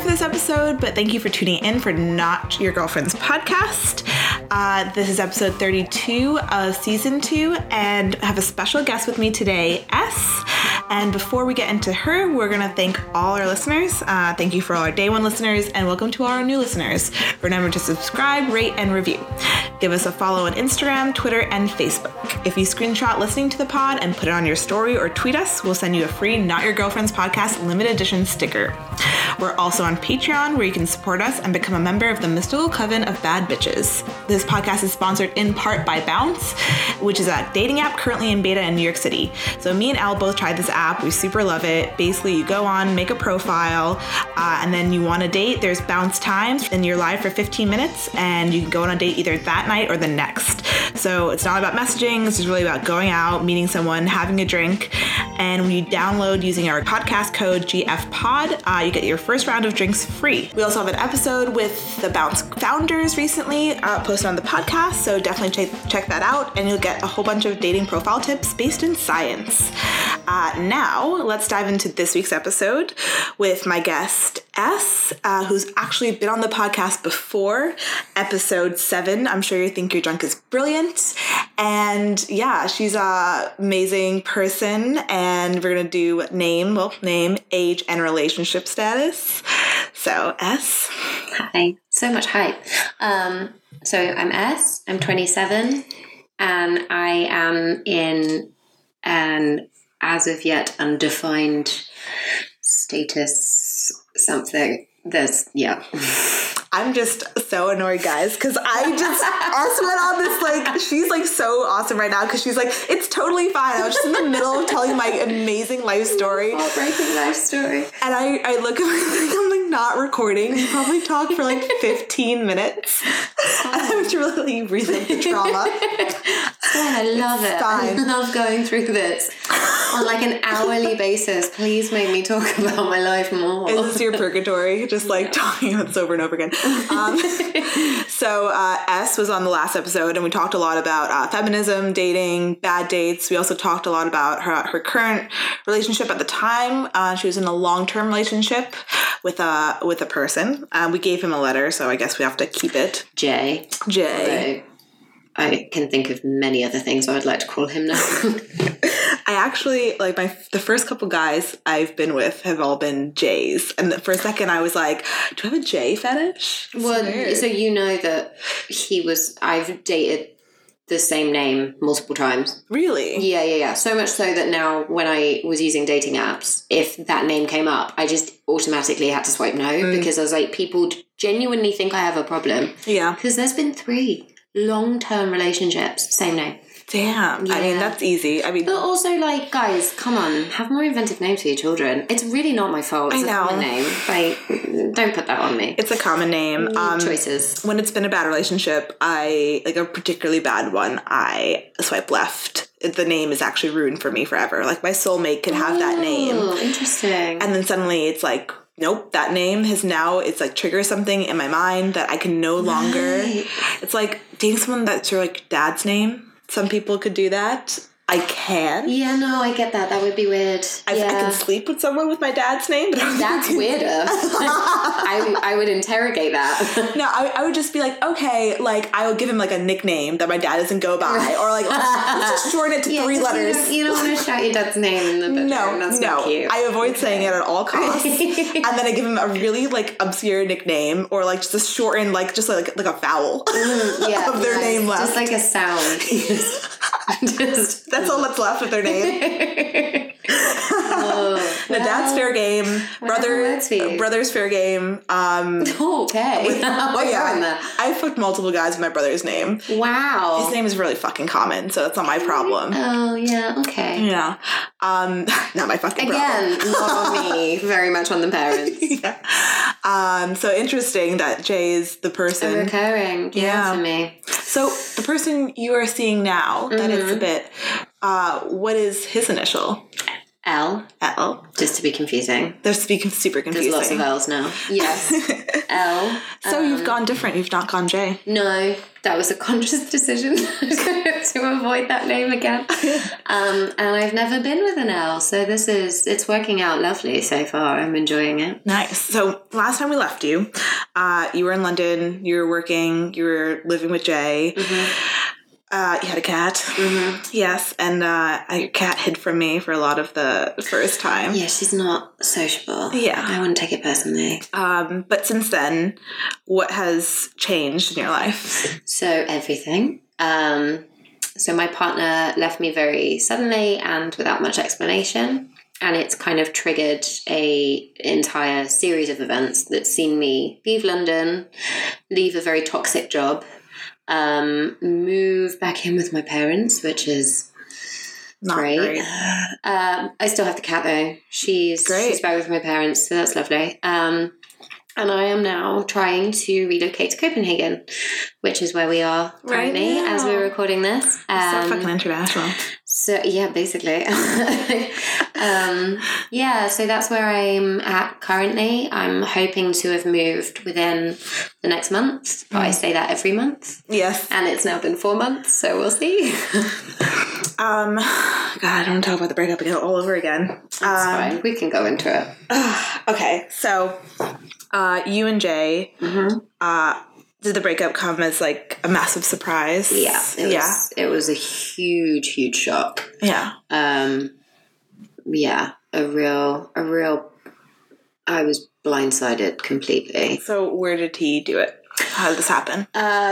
for this episode, but thank you for tuning in for Not Your Girlfriend's Podcast. This is episode 32 of season 2, and I have a special guest with me today, S. And before we get into her, we're going to thank all our listeners. Thank you for all our day one listeners, and welcome to all our new listeners. Remember to subscribe, rate, and review. Give us a follow on Instagram, Twitter, and Facebook. If you screenshot listening to the pod and put it on your story or tweet us, we'll send you a free Not Your Girlfriend's Podcast limited edition sticker. We're also on Patreon, where you can support us and become a member of the mystical coven of bad bitches. This podcast is sponsored in part by Bounce, which is a dating app currently in beta in New York City. So me and Elle both tried this app. We super love it. Basically, you go on, make a profile, and then you want to date. There's Bounce times, and you're live for 15 minutes, and you can go on a date either that night or the next. So it's not about messaging. This is really about going out, meeting someone, having a drink. And when you download using our podcast code GFPOD, you get your first round of drinks free. We also have an episode with the Bounce founders recently posted on the podcast, so definitely check that out, and you'll get a whole bunch of dating profile tips based in science. Now, let's dive into this week's episode with my guest, S, who's actually been on the podcast before, episode 7, I'm Sure You Think You're Drunk is Brilliant. And yeah, she's an amazing person, and we're going to do name, age, and relationship status. So, S. Hi. So much hype. So I'm S, I'm 27, and I am in an as of yet undefined status something. I'm just so annoyed, guys, because I just also went on this, like, she's, like, so awesome right now, because she's like, it's totally fine. I was just in the middle of telling my amazing life story. Heartbreaking life story. And I look at my thing, I'm like, not recording. You probably talked for, like, 15 minutes. And I'm really reliving the trauma. I love it. I love going through this on, like, an hourly basis. Please make me talk about my life more. Is this your purgatory? Just, like, talking about this over and over again. So S was on the last episode, and we talked a lot about feminism, dating, bad dates. We also talked a lot about her current relationship at the time. She was in a long-term relationship with a person. We gave him a letter, so I guess we have to keep it. J. I can think of many other things I would like to call him now. I actually, like, the first couple guys I've been with have all been J's. And for a second I was like, do I have a J fetish? Well, so you know that I've dated the same name multiple times. Really? Yeah. So much so that now when I was using dating apps, if that name came up, I just automatically had to swipe no because I was like, people genuinely think I have a problem. Yeah. Because there's been 3 long-term relationships, same name. Damn. Yeah. I mean, that's easy. But also, like, guys, come on, have more inventive names for your children. It's really not my fault. It's a common name. Like, don't put that on me. It's a common name. Choices. When it's been a bad relationship, a particularly bad one, I swipe left. The name is actually ruined for me forever. Like, my soulmate could have that name. Interesting. And then suddenly it's like, nope, that name has now, it's like triggers something in my mind that I can no longer. Right. It's like dating someone that's your, like, dad's name. Some people could do that. I can. Yeah, no, I get that. That would be weird. I can sleep with someone with my dad's name. But that's weirder. I would interrogate that. No, I would just be like, okay, like, I will give him, like, a nickname that my dad doesn't go by. Right. Or, like, let's just shorten it to 3 letters. You don't want to shout your dad's name in the bedroom. No, that's not cute. I avoid saying it at all costs. And then I give him a really, like, obscure nickname, or, like, just a shortened, like, just, like a vowel of their name left. Just, like, a sound. Just that's all that's left with their name. Now, dad's fair game. Brother's fair game. Okay. I fucked multiple guys with my brother's name. Wow. His name is really fucking common, so that's not my problem. Oh, yeah. Okay. Yeah. Not my fucking problem. Again, not on me. Very much on the parents. Yeah. So interesting that Jay is the person. A recurring. Yeah. For me. So the person you are seeing now, that it's a bit, what is his initial? L. Just to be confusing. There's to be super confusing. There's lots of L's now. Yes. L. So you've gone different. You've not gone J. No. That was a conscious decision to avoid that name again. And I've never been with an L. So it's working out lovely so far. I'm enjoying it. Nice. So last time we left you, you were in London. You were working. You were living with Jay. Mm-hmm. You had a cat. Mm-hmm. Yes, and your cat hid from me for a lot of the first time. Yeah, she's not sociable. Yeah. I wouldn't take it personally. But since then, what has changed in your life? So everything. So my partner left me very suddenly and without much explanation, and it's kind of triggered an entire series of events that's seen me leave London, leave a very toxic job, move back in with my parents, which is not great. I still have the cat though. She's back with my parents, so that's lovely. And I am now trying to relocate to Copenhagen, which is where we are currently as we're recording this. It's so fucking international. So yeah, basically. So that's where I'm at currently. I'm hoping to have moved within the next month, but I say that every month. Yes. And it's now been 4 months, so we'll see. God, I don't talk about the breakup all over again. That's fine. We can go into it. Okay, so you and Jay, did the breakup come as like a massive surprise? Yeah. It was a huge, huge shock. Yeah. A real I was blindsided completely. So where did he do it? How did this happen?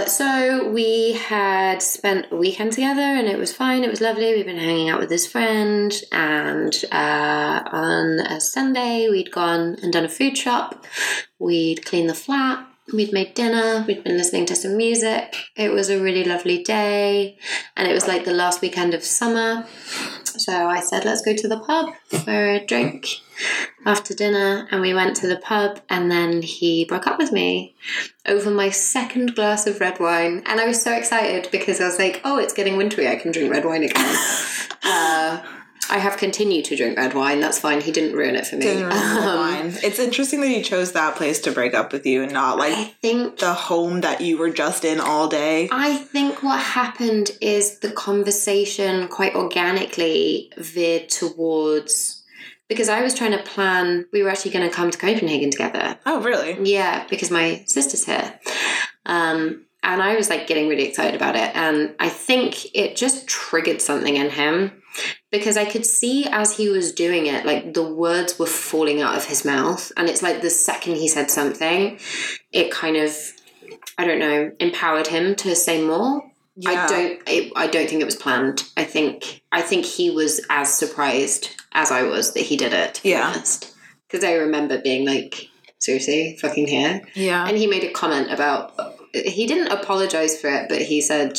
So we had spent a weekend together and it was fine. It was lovely. We've been hanging out with this friend, and on a Sunday we'd gone and done a food shop. We'd cleaned the flat. We'd made dinner. We'd been listening to some music. It was a really lovely day, and it was like the last weekend of summer. So I said, let's go to the pub for a drink after dinner, and we went to the pub, and then he broke up with me over my second glass of red wine, and I was so excited because I was like, oh, it's getting wintry, I can drink red wine again. I have continued to drink red wine. That's fine. He didn't ruin it for me. Red wine. It's interesting that he chose that place to break up with you and not like the home that you were just in all day. I think what happened is the conversation quite organically veered towards, because I was trying to plan, we were actually going to come to Copenhagen together. Oh, really? Yeah, because my sister's here. And I was like getting really excited about it. And I think it just triggered something in him, because I could see as he was doing it, like the words were falling out of his mouth. And it's like the second he said something, it kind of, I don't know, empowered him to say more. Yeah. I don't think it was planned. I think he was as surprised as I was that he did it, to be honest. Because I remember being like, seriously, fucking here? Yeah. And he made a comment about, he didn't apologize for it, but he said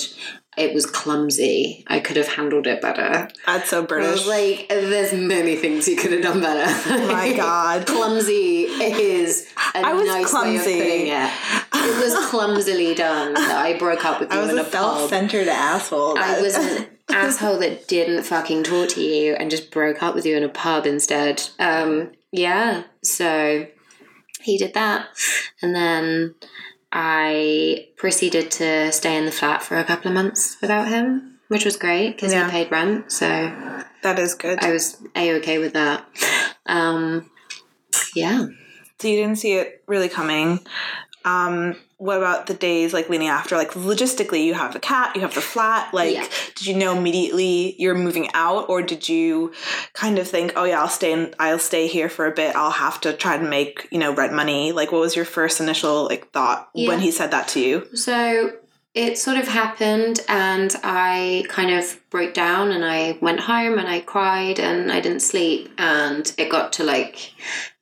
it was clumsy. I could have handled it better. That's so British. I was like, there's many things you could have done better. My God. Clumsy is nice clumsy way of putting it. It was clumsily done. I broke up with you in a pub. I was a self-centered asshole. I was an asshole that didn't fucking talk to you and just broke up with you in a pub instead. So he did that. And then I proceeded to stay in the flat for a couple of months without him, which was great because he paid rent, so that is good. I was A-okay with that. So you didn't see it really coming. What about the days like leading after? Like logistically, you have the cat, you have the flat. Like, did you know immediately you're moving out, or did you kind of think, oh yeah, I'll stay here for a bit. I'll have to try and make rent money. Like, what was your first initial like thought when he said that to you? So it sort of happened, and I kind of broke down, and I went home, and I cried, and I didn't sleep, and it got to like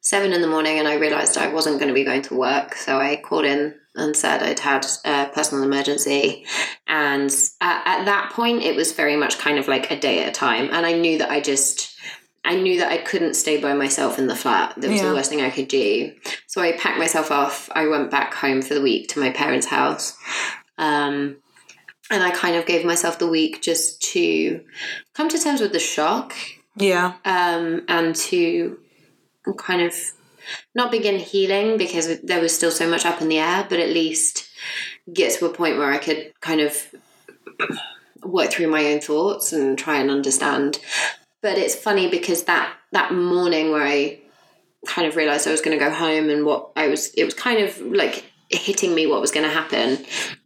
7 in the morning, and I realized I wasn't going to be going to work, so I called in and said I'd had a personal emergency. And at that point, it was very much kind of like a day at a time. And I knew that I couldn't stay by myself in the flat. That was the worst thing I could do. So I packed myself off. I went back home for the week to my parents' house. And I kind of gave myself the week just to come to terms with the shock Yeah. And to kind of not begin healing, because there was still so much up in the air, but at least get to a point where I could kind of work through my own thoughts and try and understand. But it's funny because that morning where I kind of realized I was going to go home and it was kind of like hitting me what was going to happen.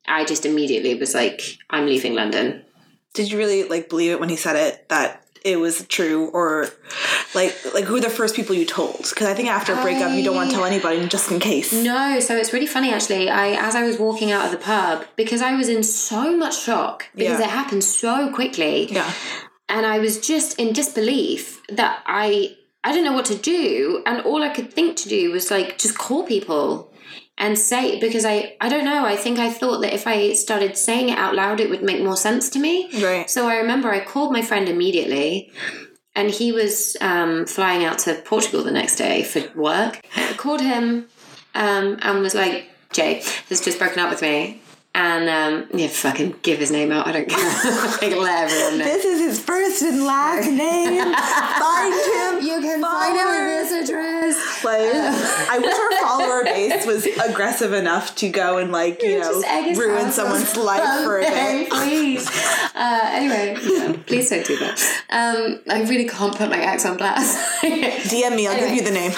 I just immediately was like, I'm leaving London. Did you really like believe it when he said it, that it was true? Or like who were the first people you told? Because I think after a breakup you don't want to tell anybody, just in case. No, so it's really funny actually. As I was walking out of the pub, because I was in so much shock because it happened so quickly. Yeah. And I was just in disbelief that I didn't know what to do. And all I could think to do was like, just call people and say, because I don't know. I think I thought that if I started saying it out loud, it would make more sense to me. Right. So I remember I called my friend immediately and he was flying out to Portugal the next day for work. I called him and was like, Jay has just broken up with me. And yeah, fucking give his name out. I don't care. Like, let everyone know. This is his first and last name. Find him. You can find him at this address. Like, I wish our follower base was aggressive enough to go and like you know ruin someone's life for a bit. Please. Anyway, please don't do that. I really can't put my ex on blast. DM me. I'll give you the name.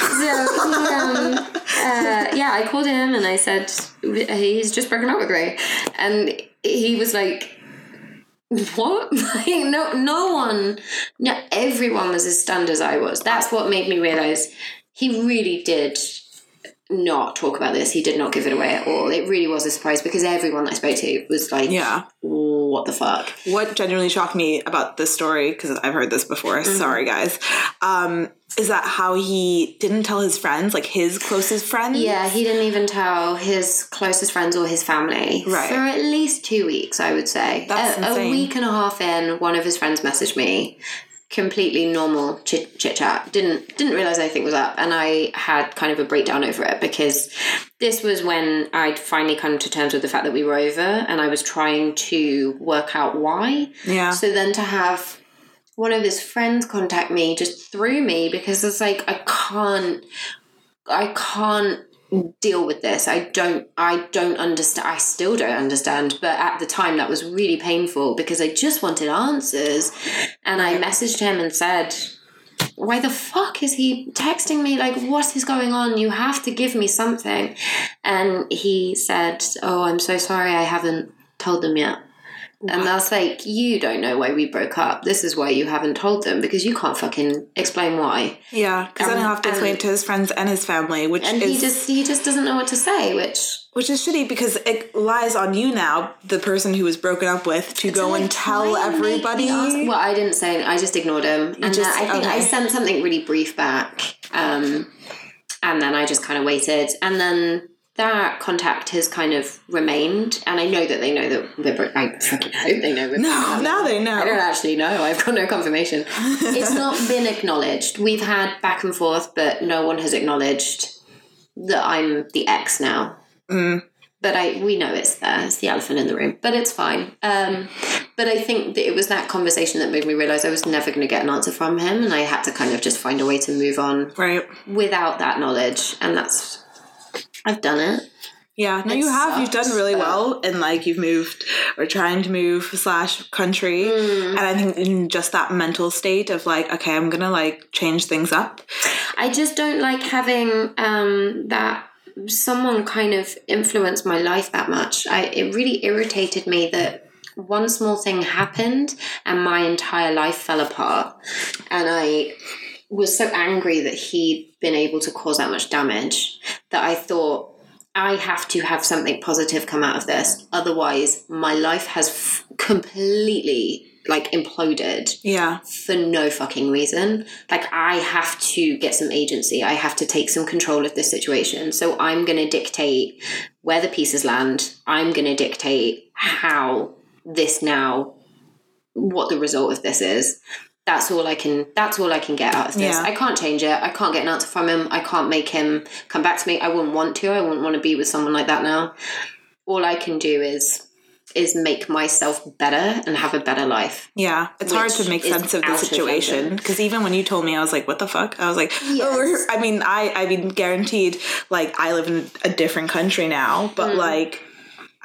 Yeah, I called him and I said, he's just broken up with Ray. And he was like, what? Like, everyone was as stunned as I was. That's what made me realize he really did not talk about this. He did not give it away at all. It really was a surprise because everyone I spoke to was like, what the fuck? What genuinely shocked me about this story, because I've heard this before, sorry guys, is that how he didn't tell his friends, like his closest friends? Yeah, he didn't even tell his closest friends or his family. Right. For at least 2 weeks, I would say. That's insane. A week and a half in, one of his friends messaged me. Completely normal chit chat. Didn't realize anything was up, and I had kind of a breakdown over it because this was when I'd finally come to terms with the fact that we were over, and I was trying to work out why. Yeah. So then to have one of his friends contact me just threw me, because it's like, I can't deal with this. I don't understand. I still don't understand, but at the time that was really painful because I just wanted answers. And I messaged him and said, why the fuck is he texting me? Like, what is going on? You have to give me something. And he said, oh, I'm so sorry, I haven't told them yet. And that's like, you don't know why we broke up. This is why you haven't told them, because you can't fucking explain why. Yeah, because then he'll have to explain to his friends and his family, he just doesn't know what to say, which is shitty, because it lies on you now, the person who was broken up with, to go and tell everybody. Well, I didn't say. I just ignored him, and I think I sent something really brief back, and then I just kind of waited, and then. That contact has kind of remained, and I know that they know that I fucking hope they know. No, now they know. I don't actually know. I've got no confirmation. It's not been acknowledged. We've had back and forth, but no one has acknowledged that I'm the ex now. Mm. But we know it's there. It's the elephant in the room. But it's fine. But I think that it was that conversation that made me realise I was never going to get an answer from him, and I had to kind of just find a way to move on without that knowledge, and that's... I've done it. Yeah, no, you have. You've done really well, and like you've moved or trying to move / country, and I think in just that mental state of like, okay, I'm gonna like change things up. I just don't like having that someone kind of influence my life that much. It really irritated me that one small thing happened and my entire life fell apart, and I was so angry that he'd been able to cause that much damage that I thought, I have to have something positive come out of this. Otherwise, my life has completely like imploded for no fucking reason. Like, I have to get some agency. I have to take some control of this situation. So I'm going to dictate where the pieces land. I'm going to dictate what the result of this is. That's all I can get out of this. Yeah. I can't change it. I can't get an answer from him. I can't make him come back to me. I wouldn't want to. I wouldn't want to be with someone like that now. All I can do is is make myself better and have a better life. Yeah, it's hard to make sense of the situation, because even when you told me, I was like, what the fuck? I was like, yes. Oh, I mean, I mean, guaranteed, like, I live in a different country now, but like,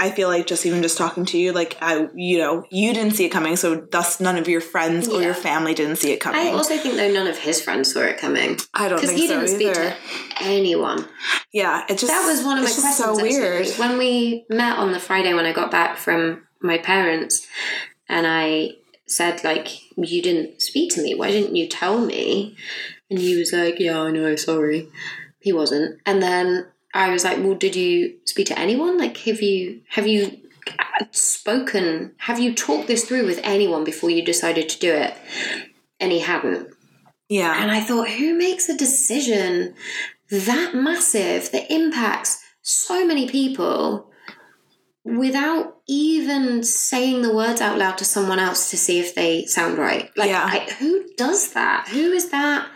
I feel like just talking to you, like, you know, you didn't see it coming, so thus none of your friends or your family didn't see it coming. I also think, though, none of his friends saw it coming. I don't think so either. Because he didn't speak to anyone. Yeah, it just... That was one of my questions, so weird. Actually. When we met on the Friday when I got back from my parents, and I said, like, you didn't speak to me. Why didn't you tell me? And he was like, yeah, I know, sorry. He wasn't. And then... I was like, well, did you speak to anyone? Like, have you spoken? Have you talked this through with anyone before you decided to do it? And he hadn't. Yeah. And I thought, who makes a decision that massive that impacts so many people without even saying the words out loud to someone else to see if they sound right? Like, yeah. Who does that? Who is that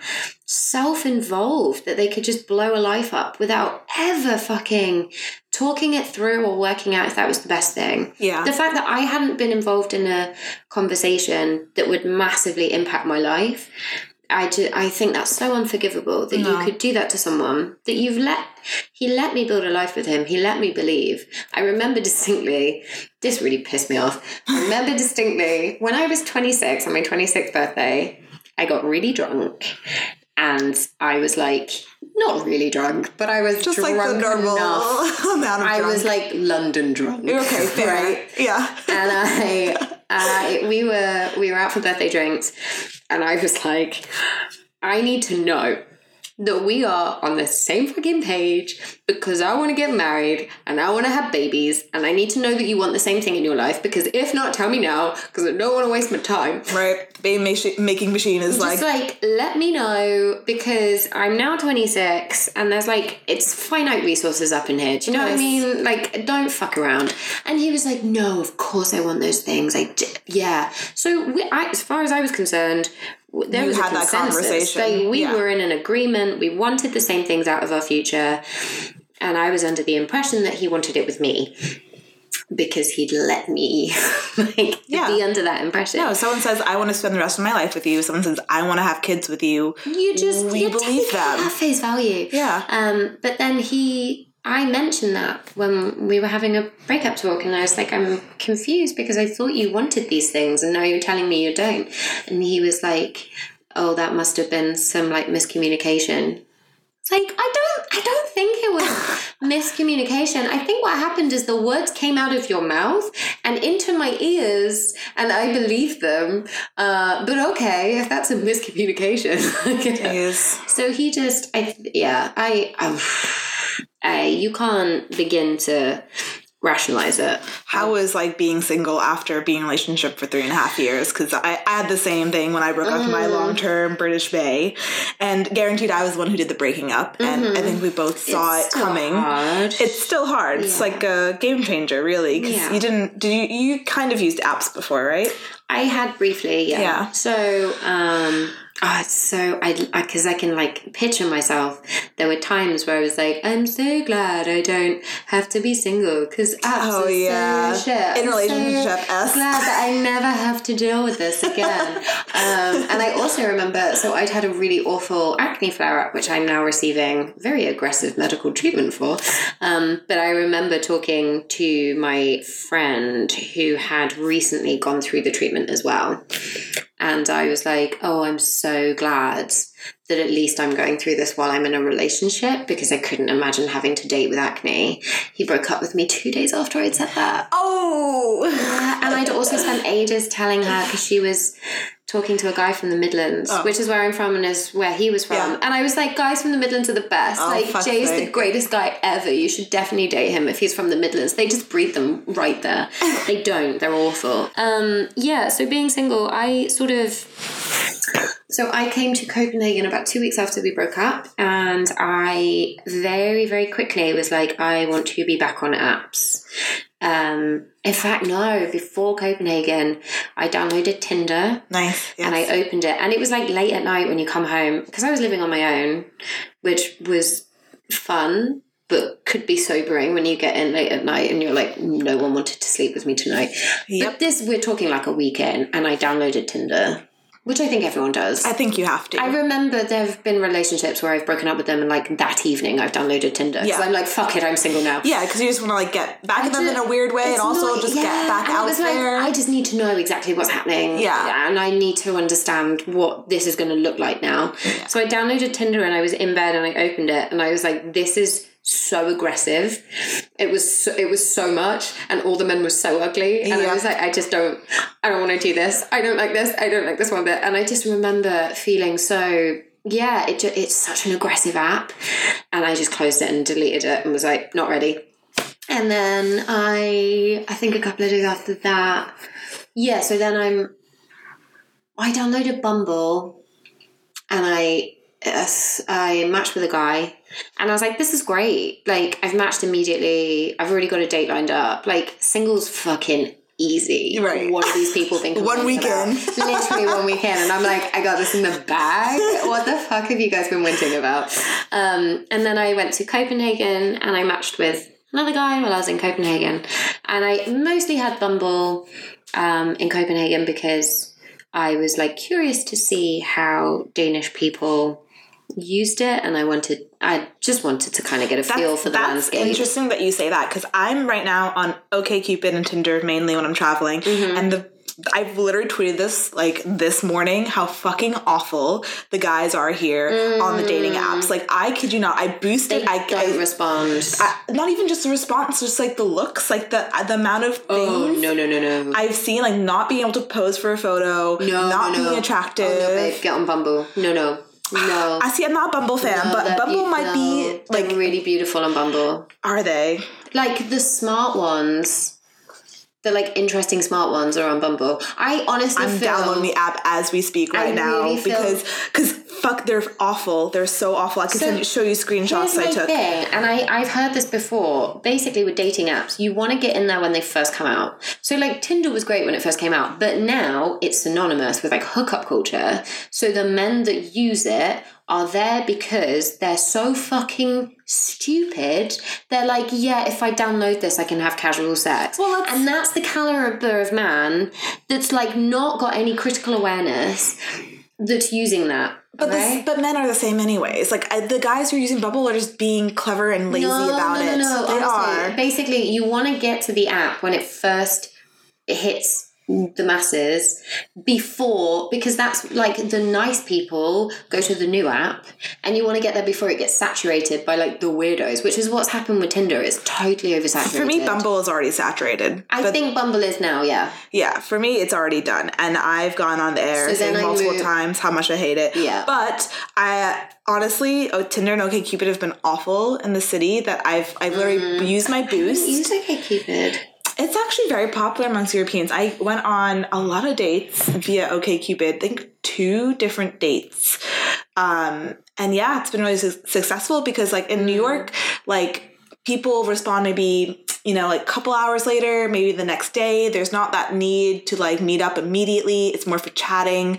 self-involved that they could just blow a life up without ever fucking talking it through or working out if that was the best thing? Yeah. The fact that I hadn't been involved in a conversation that would massively impact my life, I think that's so unforgivable that you could do that to someone that you've let... He let me build a life with him. He let me believe. I remember distinctly... This really pissed me off. I remember distinctly when I was 26, on my 26th birthday, I got really drunk. And I was like, not really drunk, but I was just drunk, like the normal amount of drunk. I was like London drunk. Okay, fair. Right? Yeah. And we were out for birthday drinks, and I was like, I need to know that we are on the same fucking page, because I want to get married and I want to have babies, and I need to know that you want the same thing in your life, because if not, tell me now, because I don't want to waste my time. Right. Baby-making machine is like... Just like, let me know, because I'm now 26 and there's like, it's finite resources up in here. Do you know what I mean? Like, don't fuck around. And he was like, no, of course I want those things. Yeah. So as far as I was concerned... There was a consensus. That conversation. So we were in an agreement. We wanted the same things out of our future. And I was under the impression that he wanted it with me, because he'd let me be under that impression. No, someone says, I want to spend the rest of my life with you. Someone says, I want to have kids with you. You believe them at face value. Yeah. But then I mentioned that when we were having a breakup talk, and I was like, I'm confused, because I thought you wanted these things and now you're telling me you don't. And he was like, oh, that must have been some like miscommunication. It's like, I don't think it was miscommunication. I think what happened is the words came out of your mouth and into my ears, and I believed them. But okay, if that's a miscommunication. So he just, you can't begin to rationalize it. How was like being single after being in a relationship for 3.5 years? Because I had the same thing when I broke up my long-term British bae, and guaranteed I was the one who did the breaking up, and I think we both saw it coming. It's still hard. Yeah. It's like a game changer, really, because you kind of used apps before, right? I had briefly, yeah. So because I can like picture myself. There were times where I was like, I'm so glad I don't have to be single, because in relationship, I'm so glad that I never have to deal with this again. And I also remember, so I'd had a really awful acne flare-up, which I'm now receiving very aggressive medical treatment for. But I remember talking to my friend who had recently gone through the treatment as well. And I was like, oh, I'm so glad that at least I'm going through this while I'm in a relationship, because I couldn't imagine having to date with acne. He broke up with me 2 days after I'd said that. Oh! Yeah, and I'd also spent ages telling her, because she was talking to a guy from the Midlands, which is where I'm from and is where he was from. Yeah. And I was like, guys from the Midlands are the best. Oh, like, Jay's the greatest guy ever. You should definitely date him if he's from the Midlands. They just breed them right there. They don't. They're awful. So being single, I came to Copenhagen about 2 weeks after we broke up, and I very, very quickly was like, I want to be back on apps. In fact, no, before Copenhagen, I downloaded Tinder. Nice. Yes. And I opened it, and it was like late at night when you come home, because I was living on my own, which was fun. but could be sobering when you get in late at night and you're like, no one wanted to sleep with me tonight. Yep. But this, we're talking like a weekend, and I downloaded Tinder, which I think everyone does. I think you have to. I remember there have been relationships where I've broken up with them and, like, that evening I've downloaded Tinder. Yeah. So I'm like, fuck it, I'm single now. Yeah, because you just want to, like, get back at them in a weird way and also just get back out there. I just need to know exactly what's happening. Yeah. And I need to understand what this is going to look like now. Yeah. So I downloaded Tinder and I was in bed and I opened it and I was like, this is so aggressive. It was so much and all the men were so ugly, and I was like, I don't want to do this, I don't like this one bit. And I just remember feeling so, it's such an aggressive app, and I just closed it and deleted it and was like, not ready. And then I think a couple of days after that, so then I downloaded Bumble and I matched with a guy, and I was like, this is great. Like, I've matched immediately. I've already got a date lined up. Like, singles fucking easy. Right. What do these people think? One weekend. Literally one weekend. And I'm like, I got this in the bag. What the fuck have you guys been whinging about? And then I went to Copenhagen and I matched with another guy while I was in Copenhagen. And I mostly had Bumble in Copenhagen because I was, like, curious to see how Danish people used it, and I just wanted to kind of get a feel for the landscape. That's interesting that you say that, because I'm right now on OKCupid and Tinder mainly when I'm traveling, and I've literally tweeted this, like, this morning, how fucking awful the guys are here on the dating apps. Like, I kid you not, I boosted. They don't respond. Not even just the response, just, like, the looks, like, the amount of things. Oh, no. I've seen, like, not being able to pose for a photo, not being attractive. Oh, no, babe, get on Bumble. No. I see, I'm not a Bumble fan, but Bumble might be, like... They're really beautiful on Bumble. Are they? Like, the smart ones, the, like, interesting smart ones are on Bumble. I honestly feel... I'm downloading the app as we speak right now because fuck, they're awful. They're so awful. I can show you screenshots I took. Thing, and I've heard this before. Basically, with dating apps, you want to get in there when they first come out. So, like, Tinder was great when it first came out, but now it's synonymous with, like, hookup culture. So the men that use it are there because they're so fucking stupid. They're like, yeah, if I download this, I can have casual sex. Well, and that's the caliber of man that's, like, not got any critical awareness that's using that. But right? But men are the same anyways. Like, the guys who are using Bumble are just being clever and lazy about it. No. They honestly are. Basically, you want to get to the app when it first hits the masses because that's, like, the nice people go to the new app, and you want to get there before it gets saturated by, like, the weirdos, which is what's happened with Tinder. It's totally oversaturated. For me, Bumble is already saturated. I think Bumble is now, yeah. For me, it's already done, and I've gone on the air saying multiple times how much I hate it. Yeah, but I honestly, Tinder and OkCupid have been awful in the city that I've literally used my boost. Use OkCupid. It's actually very popular amongst Europeans. I went on a lot of dates via OkCupid. I think 2 different dates. And yeah, it's been really successful because, like, in New York, like, people respond maybe, you know, like, a couple hours later, maybe the next day. There's not that need to, like, meet up immediately. It's more for chatting.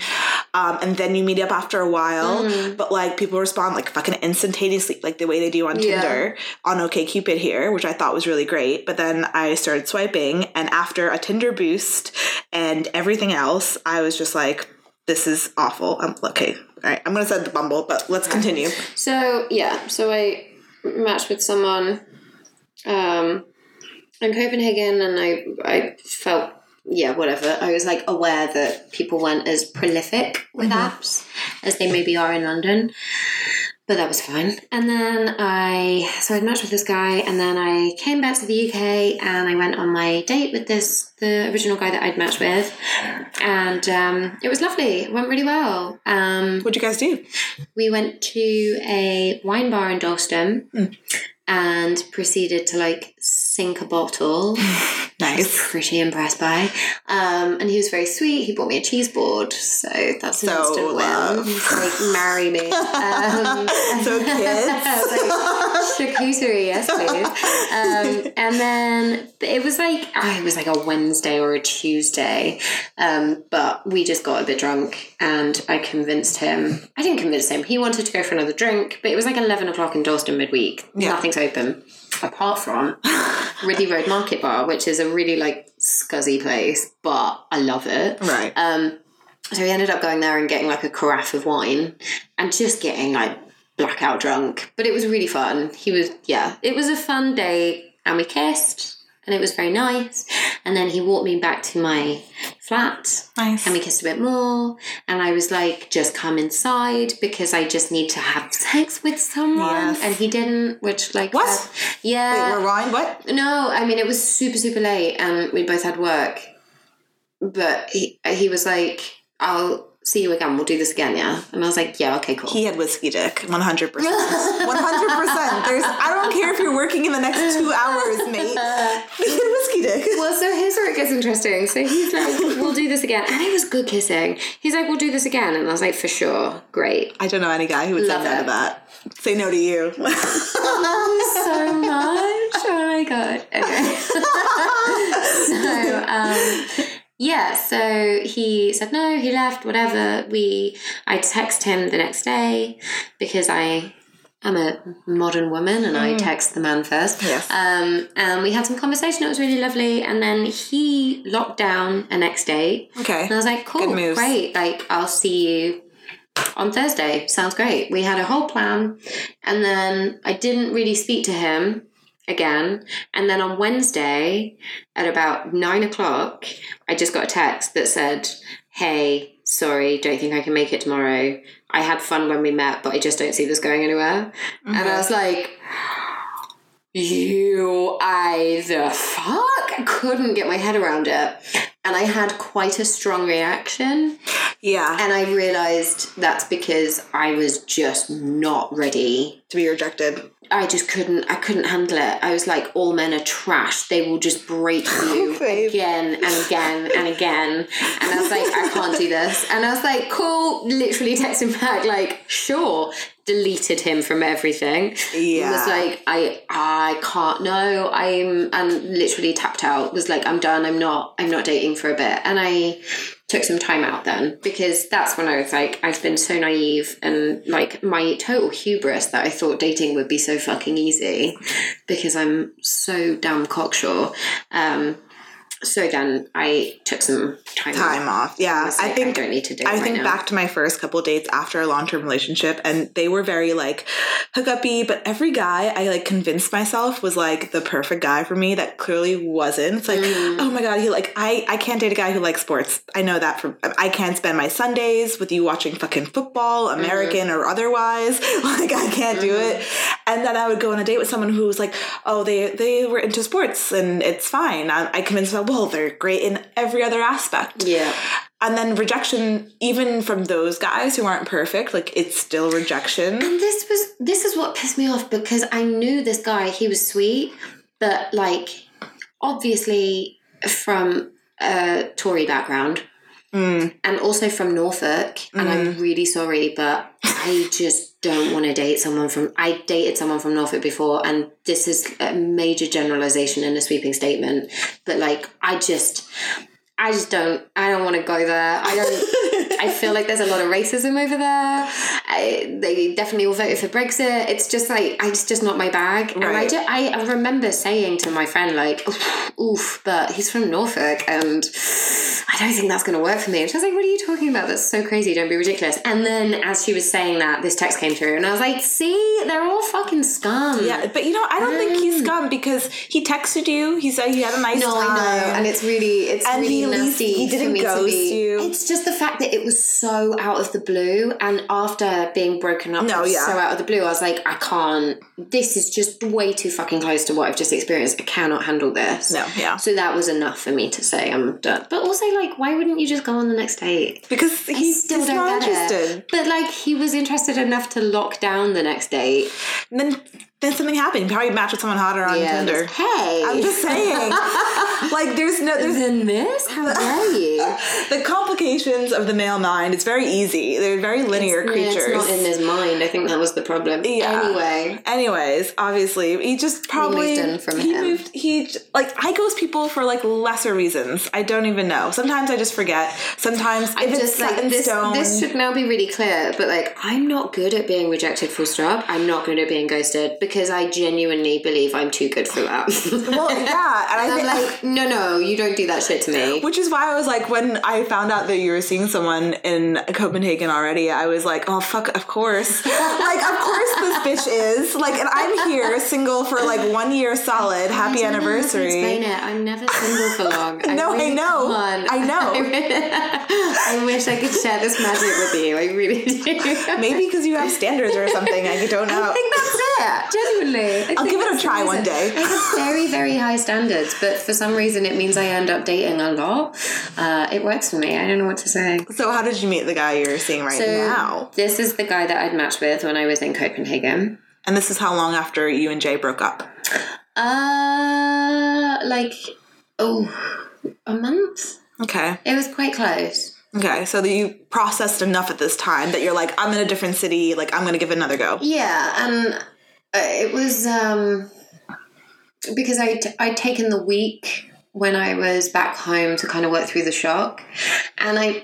And then you meet up after a while. But, like, people respond, like, fucking instantaneously, like the way they do on Tinder, on OkCupid here, which I thought was really great. But then I started swiping, and after a Tinder boost and everything else, I was just like, this is awful. Okay, all right, I'm going to set the Bumble, but let's continue. So, yeah, I matched with someone in Copenhagen, and I felt... whatever. I was, like, aware that people weren't as prolific with apps as they maybe are in London, but that was fine. And then I matched with this guy, and then I came back to the UK and I went on my date with the original guy that I'd matched with, and it was lovely. It went really well. What'd you guys do? We went to a wine bar in Dalston and proceeded to, like, sink a bottle. Nice. Pretty impressed by. And he was very sweet. He bought me a cheese board, so that's an instant win. He's like, marry me. So kids. watched Charcuterie yesterday. And then it was like a Wednesday or a Tuesday. But we just got a bit drunk and I convinced him. I didn't convince him. He wanted to go for another drink, but it was like 11 o'clock in Dalston midweek. Yeah. Nothing's open apart from Ridley Road Market Bar, which is a really like scuzzy place, but I love it. Right. So we ended up going there and getting like a carafe of wine and just getting like blackout drunk. But it was really fun. It was a fun day and we kissed and it was very nice. And then he walked me back to my flat. Nice. And we kissed a bit more. And I was like, just come inside because I just need to have sex with someone. Yes. And he didn't, which like... What? Yeah. Wait, we're Ryan, what? No, I mean, it was super, super late and we both had work. But he was like... I'll see you again. We'll do this again, yeah? And I was like, yeah, okay, cool. He had whiskey dick, 100%. 100%. I don't care if you're working in the next 2 hours, mate. He had whiskey dick. Well, so here's where it gets interesting. So he's like, we'll do this again. And it was good kissing. He's like, we'll do this again. And I was like, for sure. Great. I don't know any guy who would say no to that. Say no to you. Oh, so much. Oh, my God. Okay. So... Yeah, so he said no, he left, whatever. I text him the next day because I'm a modern woman and I text the man first. Yes. And we had some conversation. It was really lovely. And then he locked down a next date. Okay. And I was like, cool, great. Like, I'll see you on Thursday. Sounds great. We had a whole plan. And then I didn't really speak to him again. And then on Wednesday at about 9 o'clock, I just got a text that said, hey, sorry, don't think I can make it tomorrow. I had fun when we met, but I just don't see this going anywhere. Mm-hmm. And I was like, the fuck? I couldn't get my head around it. And I had quite a strong reaction. Yeah. And I realized that's because I was just not ready to be rejected. I just couldn't handle it. I was like, all men are trash. They will just break you again and again and again. And I was like, I can't do this. And I was like, cool. Literally texted him back, like, sure. Deleted him from everything. Yeah. It was like, I can't, no, and literally tapped out. Was like, I'm done. I'm not dating for a bit. And I took some time out then because that's when I was like, I've been so naive and like my total hubris that I thought dating would be so fucking easy because I'm so damn cocksure. So then I took some time off. Yeah. I think I don't need to date. I think right back to my first couple of dates after a long-term relationship, and they were very like hookup-y, but every guy I like convinced myself was like the perfect guy for me that clearly wasn't. It's like, oh my God, he like I can't date a guy who likes sports. I know that I can't spend my Sundays with you watching fucking football, American or otherwise. Like I can't do it. And then I would go on a date with someone who was like, oh, they were into sports and it's fine. I convinced myself, well, they're great in every other aspect. Yeah. And then rejection, even from those guys who aren't perfect, like it's still rejection. And this is what pissed me off because I knew this guy, he was sweet, but like obviously from a Tory background and also from Norfolk. And I'm really sorry, but I just don't want to date someone I dated someone from Norfolk before, and this is a major generalization and a sweeping statement, but like I don't want to go there. I feel like there's a lot of racism over there. They definitely all voted for Brexit. It's just like, it's just not my bag. Right. And I remember saying to my friend like, oof, but he's from Norfolk and I don't think that's going to work for me. And she was like, what are you talking about? That's so crazy. Don't be ridiculous. And then as she was saying that, this text came through and I was like, see, they're all fucking scum. Yeah. But you know, I don't think he's scum because he texted you. He said he had a nice time. I know. And it's really nasty. He didn't ghost you. It's just the fact that it was so out of the blue, and after being broken up so out of the blue, I was like, I can't, this is just way too fucking close to what I've just experienced. I cannot handle this. No, yeah. So that was enough for me to say I'm done. But also like, why wouldn't you just go on the next date? Because he's still not interested. But like, he was interested enough to lock down the next date. And then something happened. You probably matched with someone hotter on Tinder. Hey. I'm just saying. Like, there's no... Then this? How dare you? The complications of the male mind, it's very easy. They're very linear creatures. Yeah, it's not in his mind. I think that was the problem. Yeah. Anyways, obviously, he just probably... I ghost people for, like, lesser reasons. I don't even know. Sometimes I just forget. Sometimes if it's just, set like, in this, stone... This should now be really clear, but, like, I'm not good at being rejected, full stop. I'm not good at being ghosted because I genuinely believe I'm too good for that. Well, yeah. And I'm like, no, you don't do that shit to me. Which is why I was like, when I found out that you were seeing someone in Copenhagen already, I was like, oh, fuck, of course. Like, of course this bitch is. Like, and I'm here single for, like, 1 year solid. Happy anniversary. Explain it. I'm never single for long. I wish I could share this magic with you. I really do. Maybe because you have standards or something. I don't know. I think that's genuinely. I'll give it a try one day. I have very, very high standards, but for some reason it means I end up dating a lot. It works for me. I don't know what to say. So how did you meet the guy you're seeing right now? This is the guy that I'd matched with when I was in Copenhagen. And this is how long after you and Jay broke up? A month. Okay. It was quite close. Okay, so that you processed enough at this time that you're like, I'm in a different city, like, I'm going to give it another go. Yeah, and it was because I'd taken the week when I was back home to kind of work through the shock, and I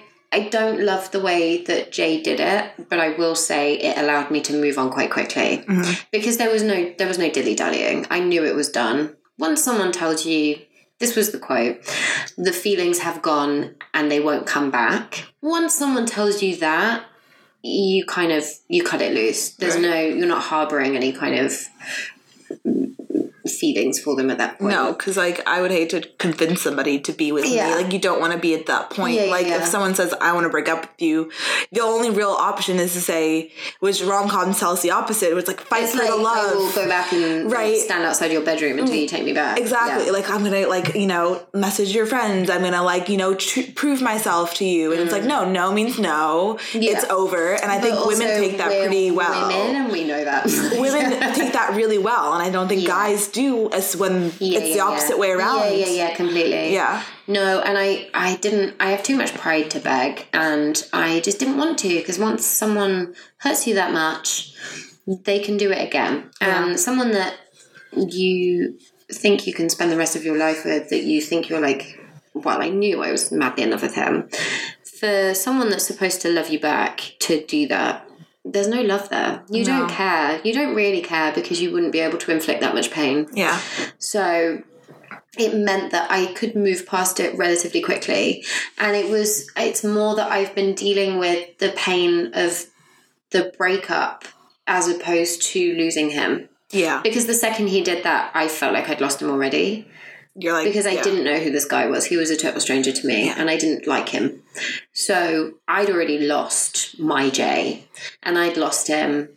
don't love the way that Jay did it, but I will say it allowed me to move on quite quickly, mm-hmm. because there was no dilly-dallying. I knew it was done. Once someone tells you, this was the quote, the feelings have gone and they won't come back. Once someone tells you that, you kind of, you cut it loose. There's right. no, you're not harboring any kind of feelings for them at that point. No, because, like, I would hate to convince somebody to be with me. Like, you don't want to be at that point. If someone says, I want to break up with you, the only real option is to say, which rom-com tells the opposite, which, like, fight it's for like, the love. I will go back and stand outside your bedroom until you take me back. Exactly. Yeah. Like, I'm going to, like, you know, message your friends. I'm going to, like, you know, prove myself to you. And it's like, no means no. Yeah. It's over. And I think women take that pretty well. Women, and we know that. Women take that really well. And I don't think guys do as when it's the opposite way around. Yeah, completely. Yeah. No, and I have too much pride to beg, and I just didn't want to, because once someone hurts you that much, they can do it again. And someone that you think you can spend the rest of your life with, that you think you're like, well, I knew I was madly in love with him. For someone that's supposed to love you back to do that, there's no love there. You don't care. You don't really care, because you wouldn't be able to inflict that much pain. Yeah. So it meant that I could move past it relatively quickly. And it's more that I've been dealing with the pain of the breakup as opposed to losing him. Yeah. Because the second he did that, I felt like I'd lost him already. You're like, because I didn't know who this guy was. He was a total stranger to me, and I didn't like him. So I'd already lost my Jay, and I'd lost him.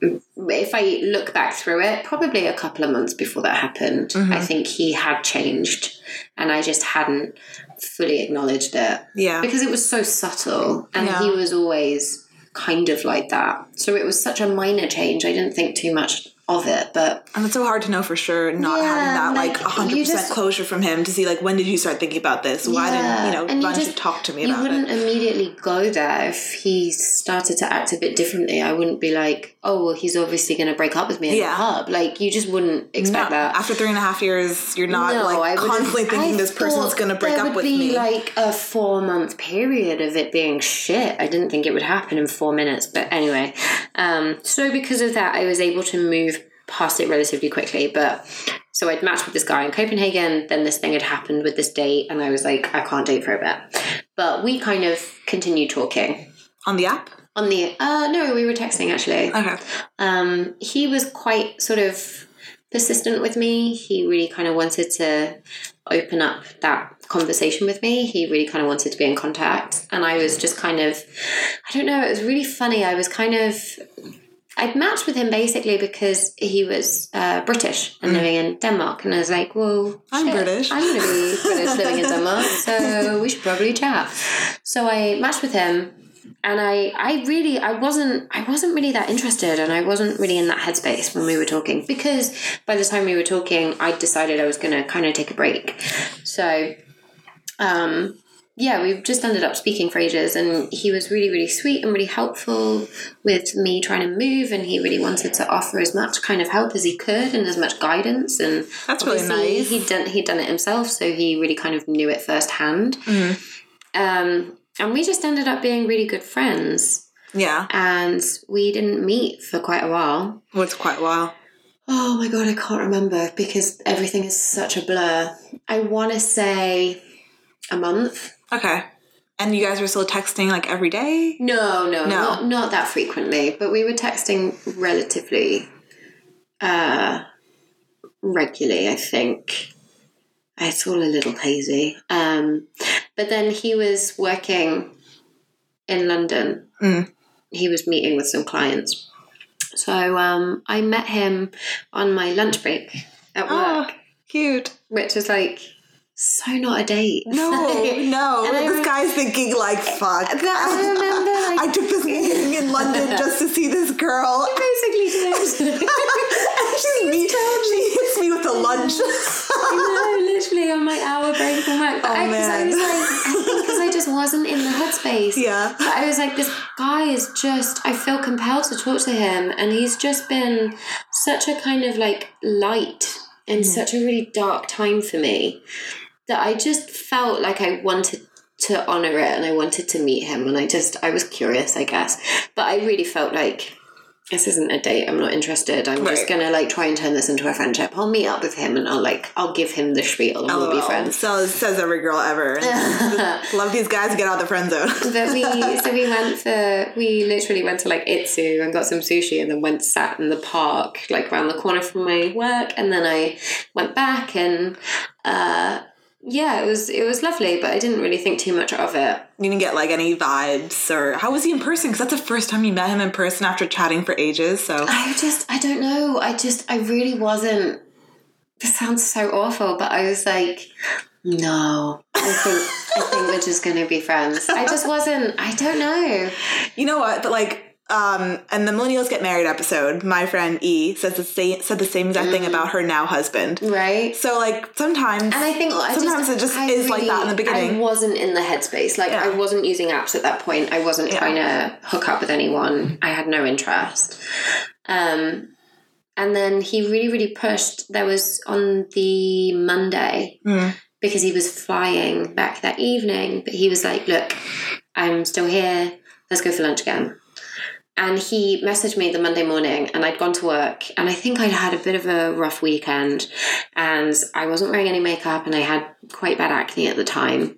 If I look back through it, probably a couple of months before that happened, mm-hmm. I think he had changed, and I just hadn't fully acknowledged it. Yeah. Because it was so subtle, and he was always kind of like that. So it was such a minor change. I didn't think too much of it, and it's so hard to know for sure, not having that, like, 100% closure from him to see, like, when did you start thinking about this? Why didn't, you know, why didn't you talk to me about it? You wouldn't immediately go there if he started to act a bit differently. I wouldn't be like, oh, well, he's obviously going to break up with me in the pub. Like, you just wouldn't expect that. After 3.5 years, you're not, constantly thinking this person's going to break up with me. There would be, like, a 4-month period of it being shit. I didn't think it would happen in 4 minutes, but anyway. So because of that, I was able to move past it relatively quickly. But so I'd matched with this guy in Copenhagen, then this thing had happened with this date, and I was like, I can't date for a bit. But we kind of continued talking on the app. On the no, we were texting, actually. Okay. He was quite sort of persistent with me. He really kind of wanted to open up that conversation with me. He really kind of wanted to be in contact, and I was just kind of, I don't know, it was really funny. I'd matched with him basically because he was British and living in Denmark. And I was like, well, I'm British. I'm going to be British living in Denmark, so we should probably chat. So I matched with him, and I wasn't really that interested, and I wasn't really in that headspace when we were talking, because by the time we were talking, I decided I was going to kind of take a break. So, yeah, we've just ended up speaking for ages, and he was really, really sweet and really helpful with me trying to move, and he really wanted to offer as much kind of help as he could and as much guidance. And that's really nice. He'd done it himself, so he really kind of knew it firsthand. Mm-hmm. And we just ended up being really good friends. Yeah. And we didn't meet for quite a while. What's quite a while? Oh, my God, I can't remember because everything is such a blur. I want to say a month. Okay. And you guys were still texting like every day? No. Not that frequently. But we were texting relatively regularly, I think. It's all a little hazy. But then he was working in London. Mm. He was meeting with some clients. So I met him on my lunch break at work. Oh, cute. Which is like... so not a date. No. This guy's thinking like, fuck. I remember, like, I took this meeting in London just to see this girl. He basically did. She hits me with a lunch. I know, literally on my hour break from work. But I think because I just wasn't in the headspace. Yeah. But I was like, this guy is just, I feel compelled to talk to him, and he's just been such a kind of like light in such a really dark time for me, that I just felt like I wanted to honour it and I wanted to meet him, and I was curious, I guess. But I really felt like, this isn't a date, I'm not interested, I'm just going to like try and turn this into a friendship. I'll meet up with him and I'll give him the spiel and we'll be friends. So says every girl ever. Love these guys who get out of the friend zone. But we literally went to like Itsu and got some sushi, and then sat in the park like around the corner from my work, and then I went back, and yeah, it was lovely, but I didn't really think too much of it. You didn't get like any vibes, or how was he in person? Because that's the first time you met him in person after chatting for ages. So I don't know. I really wasn't. This sounds so awful, but I was like, no, I think we're just gonna be friends. I just wasn't. I don't know. You know what? But like. And the Millennials Get Married episode, my friend E said the same exact thing about her now husband. Right. So like sometimes, and I think it just is like that in the beginning. I wasn't in the headspace. Like I wasn't using apps at that point. I wasn't trying to hook up with anyone. I had no interest. And then he really, really pushed. There was on the Monday because he was flying back that evening, but he was like, look, I'm still here. Let's go for lunch again. And he messaged me the Monday morning, and I'd gone to work, and I think I'd had a bit of a rough weekend, and I wasn't wearing any makeup, and I had quite bad acne at the time.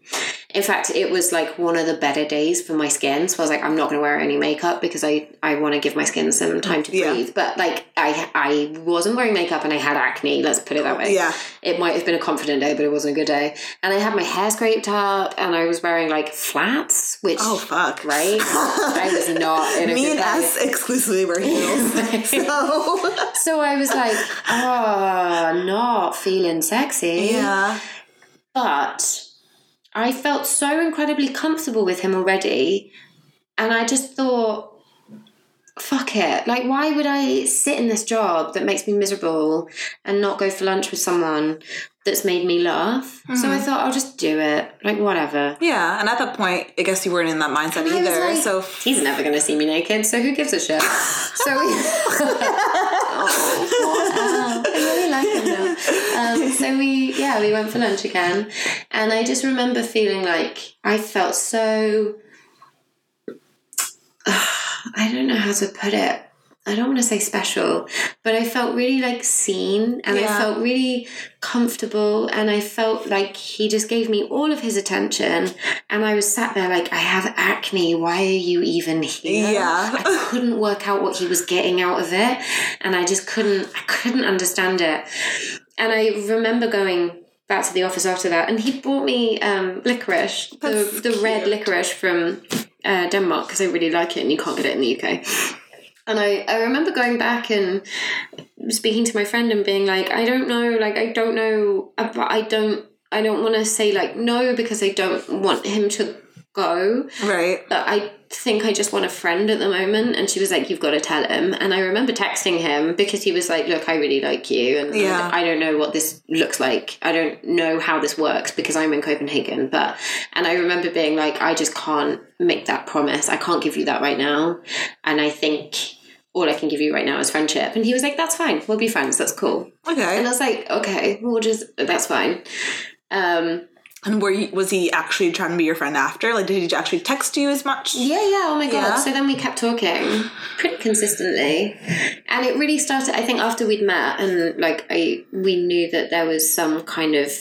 In fact, it was like one of the better days for my skin. So I was like, I'm not going to wear any makeup because I want to give my skin some time to breathe. But like I wasn't wearing makeup and I had acne. Let's put it that way. Yeah. It might have been a confident day, but it wasn't a good day. And I had my hair scraped up, and I was wearing like flats, which... oh, fuck. Right? I was not in a good day. Me and us exclusively wear heels. So I was like, oh, not feeling sexy. Yeah. But... I felt so incredibly comfortable with him already, and I just thought, fuck it. Like, why would I sit in this job that makes me miserable and not go for lunch with someone that's made me laugh? Mm-hmm. So I thought, I'll just do it. Like, whatever. Yeah, and at that point, I guess you weren't in that mindset either. Like, so he's never going to see me naked, so who gives a shit? I really like him now. So we went for lunch again, and I just remember feeling like I felt so, I don't know how to put it. I don't want to say special, but I felt really like seen, and I felt really comfortable, and I felt like he just gave me all of his attention, and I was sat there like, I have acne, why are you even here? Yeah. I couldn't work out what he was getting out of it, and I just couldn't understand it. And I remember going back to the office after that, and he bought me licorice, the red licorice from Denmark, because I really like it and you can't get it in the UK. And I remember going back and speaking to my friend and being like, I don't want to say like no, because I don't want him to go. Right. But I think I just want a friend at the moment. And she was like, you've got to tell him. And I remember texting him because he was like, look, I really like you. And yeah. I don't know what this looks like. I don't know how this works because I'm in Copenhagen. And I remember being like, I just can't make that promise. I can't give you that right now. And I think all I can give you right now is friendship. And he was like, that's fine. We'll be friends. That's cool. Okay. And I was like, okay, we'll just, that's fine. And was he actually trying to be your friend after? Like, did he actually text you as much? Yeah. Oh, my God. Yeah. So then we kept talking pretty consistently. And it really started, I think, after we'd met and, like, we knew that there was some kind of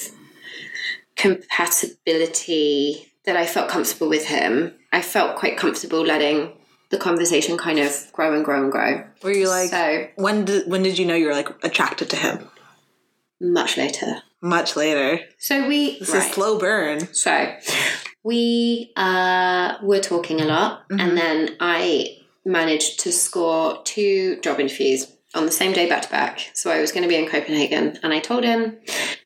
compatibility that I felt comfortable with him. I felt quite comfortable letting the conversation kind of grow and grow and grow. Were you like, so, when did you know you were, like, attracted to him? Much later. So it's a slow burn. So we were talking a lot, mm-hmm. and then I managed to score 2 job interviews on the same day back to back. So I was going to be in Copenhagen, and I told him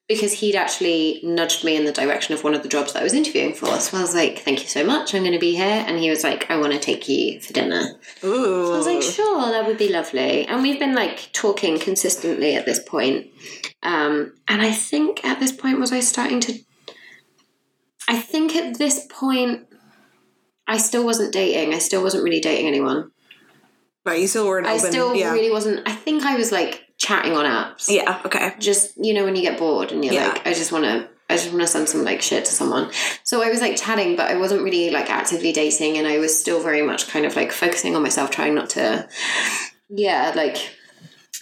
because he'd actually nudged me in the direction of one of the jobs that I was interviewing for. So I was like, thank you so much, I'm going to be here. And he was like, I want to take you for dinner. Ooh. So I was like, sure, that would be lovely. And we've been like talking consistently at this point. And I think at this point I still wasn't dating. I still wasn't really dating anyone. Right, you still weren't open. I still really wasn't. I think I was like chatting on apps. Yeah, okay. Just, you know, when you get bored and you're like, I just want to send some like shit to someone. So I was like chatting, but I wasn't really like actively dating, and I was still very much kind of like focusing on myself, trying not to, like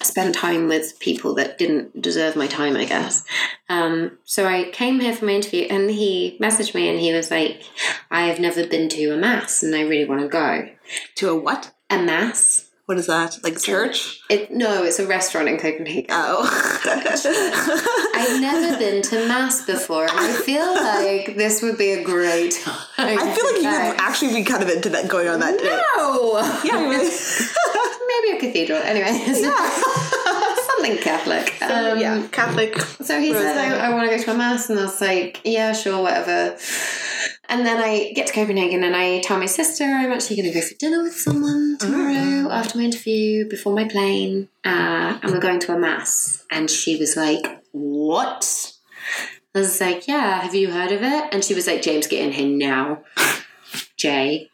spend time with people that didn't deserve my time, I guess. So I came here for my interview, and he messaged me, and he was like, I have never been to a mass, and I really want to go. To a what? A mass. What is that? Like church? No, it's a restaurant in Copenhagen. Oh. I've never been to mass before. I feel like this would be a great time. I feel like you would actually be kind of into that going on that day. No. Yeah. Maybe a cathedral. Anyway. Yeah. Something Catholic. Yeah, Catholic. So he says, I want to go to a mass. And I was like, yeah, sure, whatever. And then I get to Copenhagen and I tell my sister I'm actually going to go for dinner with someone tomorrow after my interview, before my plane, and we're going to a mass. And she was like, what? I was like, yeah, have you heard of it? And she was like, James, get in here now. Jay,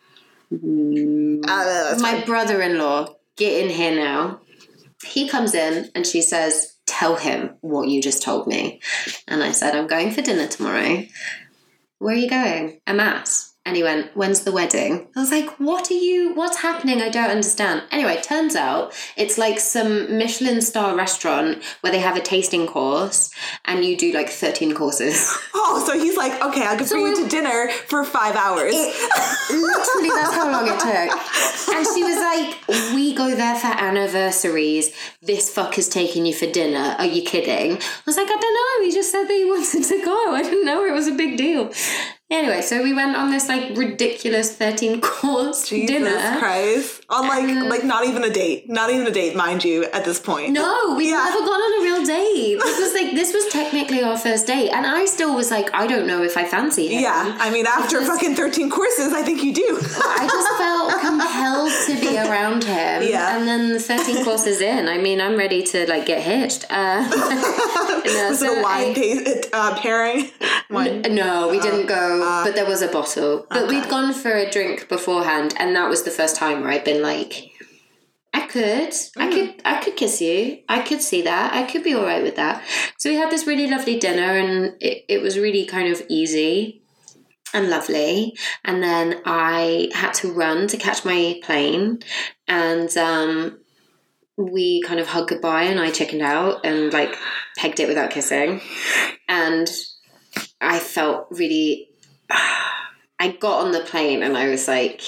my brother-in-law, get in here now. He comes in and she says, tell him what you just told me. And I said, I'm going for dinner tomorrow. Where are you going? A mass. And he went, when's the wedding? I was like, what's happening? I don't understand. Anyway, turns out it's like some Michelin star restaurant where they have a tasting course and you do like 13 courses. Oh, so he's like, okay, I'll go you to dinner for 5 hours. Literally, that's how long it took. And she was like, we go there for anniversaries. This fucker's taking you for dinner. Are you kidding? I was like, I don't know. He just said that he wanted to go. I didn't know it was a big deal. Anyway, so we went on this, like, ridiculous 13-course dinner. Jesus Christ. On, like not even a date. Not even a date, mind you, at this point. No, we've never gone on a real date. This was technically our first date. And I still was like, I don't know if I fancy him. Yeah, I mean, after fucking 13 courses, I think you do. I just felt compelled to be around him. Yeah. And then the 13 courses in, I mean, I'm ready to, like, get hitched. Was it a wine pairing? No, we didn't go. But there was a bottle. But we'd gone for a drink beforehand, and that was the first time where I'd been like, I could kiss you. I could see that. I could be all right with that. So we had this really lovely dinner, and it was really kind of easy and lovely. And then I had to run to catch my plane, and we kind of hugged goodbye, and I chickened out and like pegged it without kissing, and I felt really. I got on the plane and I was like,